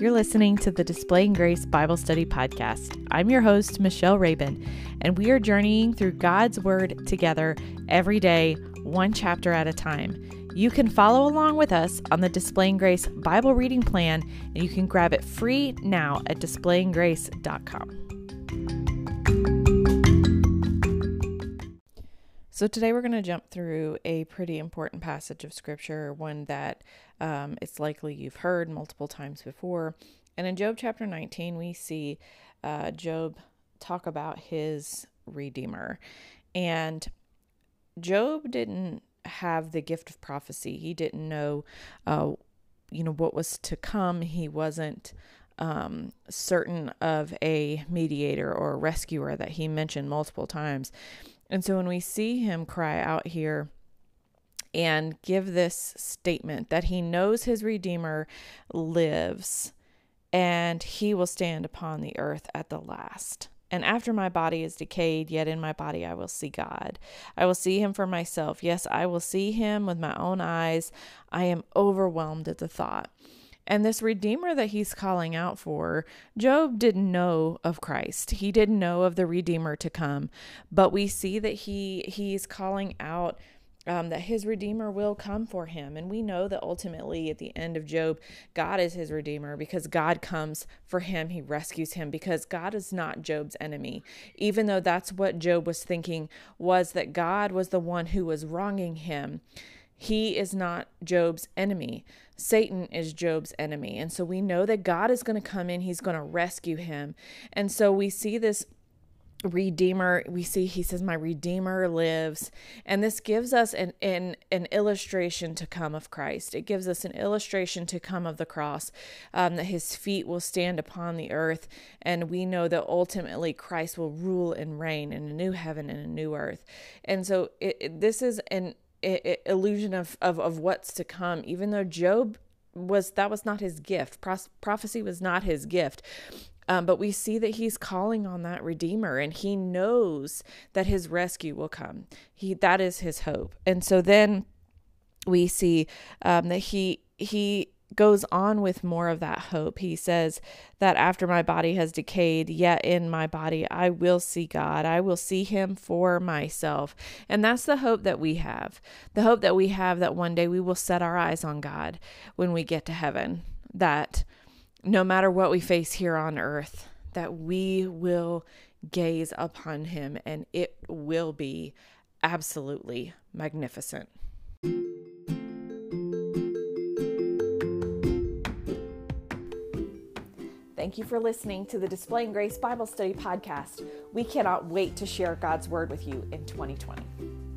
You're listening to the Displaying Grace Bible Study Podcast. I'm your host, Michelle Rabin, and we are journeying through God's Word together every day, one chapter at a time. You can follow along with us on the Displaying Grace Bible Reading Plan, and you can grab it free now at DisplayingGrace.com. So today we're going to jump through a pretty important passage of Scripture, one that it's likely you've heard multiple times before. And in Job chapter 19, we see Job talk about his Redeemer. And Job didn't have the gift of prophecy. He didn't know, what was to come. He wasn't certain of a mediator or a rescuer that he mentioned multiple times. And so when we see him cry out here and give this statement that he knows his Redeemer lives and he will stand upon the earth at the last. And after my body is decayed, yet in my body I will see God. I will see him for myself. Yes, I will see him with my own eyes. I am overwhelmed at the thought. And this Redeemer that he's calling out for, Job didn't know of Christ. He didn't know of the Redeemer to come. But we see that he's calling out that his Redeemer will come for him. And we know that ultimately at the end of Job, God is his Redeemer because God comes for him. He rescues him because God is not Job's enemy. Even though that's what Job was thinking, was that God was the one who was wronging him. He is not Job's enemy. Satan is Job's enemy. And so we know that God is going to come in. He's going to rescue him. And so we see this Redeemer, we see he says, my Redeemer lives. And this gives us an illustration to come of Christ. It gives us an illustration to come of the cross, that his feet will stand upon the earth. And we know that ultimately Christ will rule and reign in a new heaven and a new earth. And so this is an illusion of what's to come, even though Job was not his gift. Prophecy was not his gift. But we see that he's calling on that Redeemer and he knows that his rescue will come. That is his hope. And so then we see that he goes on with more of that hope. He says that after my body has decayed, yet in my body, I will see God. I will see him for myself. And that's the hope that we have. The hope that we have that one day we will set our eyes on God when we get to heaven. That no matter what we face here on earth, that we will gaze upon him and it will be absolutely magnificent. Thank you for listening to the Displaying Grace Bible Study Podcast. We cannot wait to share God's Word with you in 2020.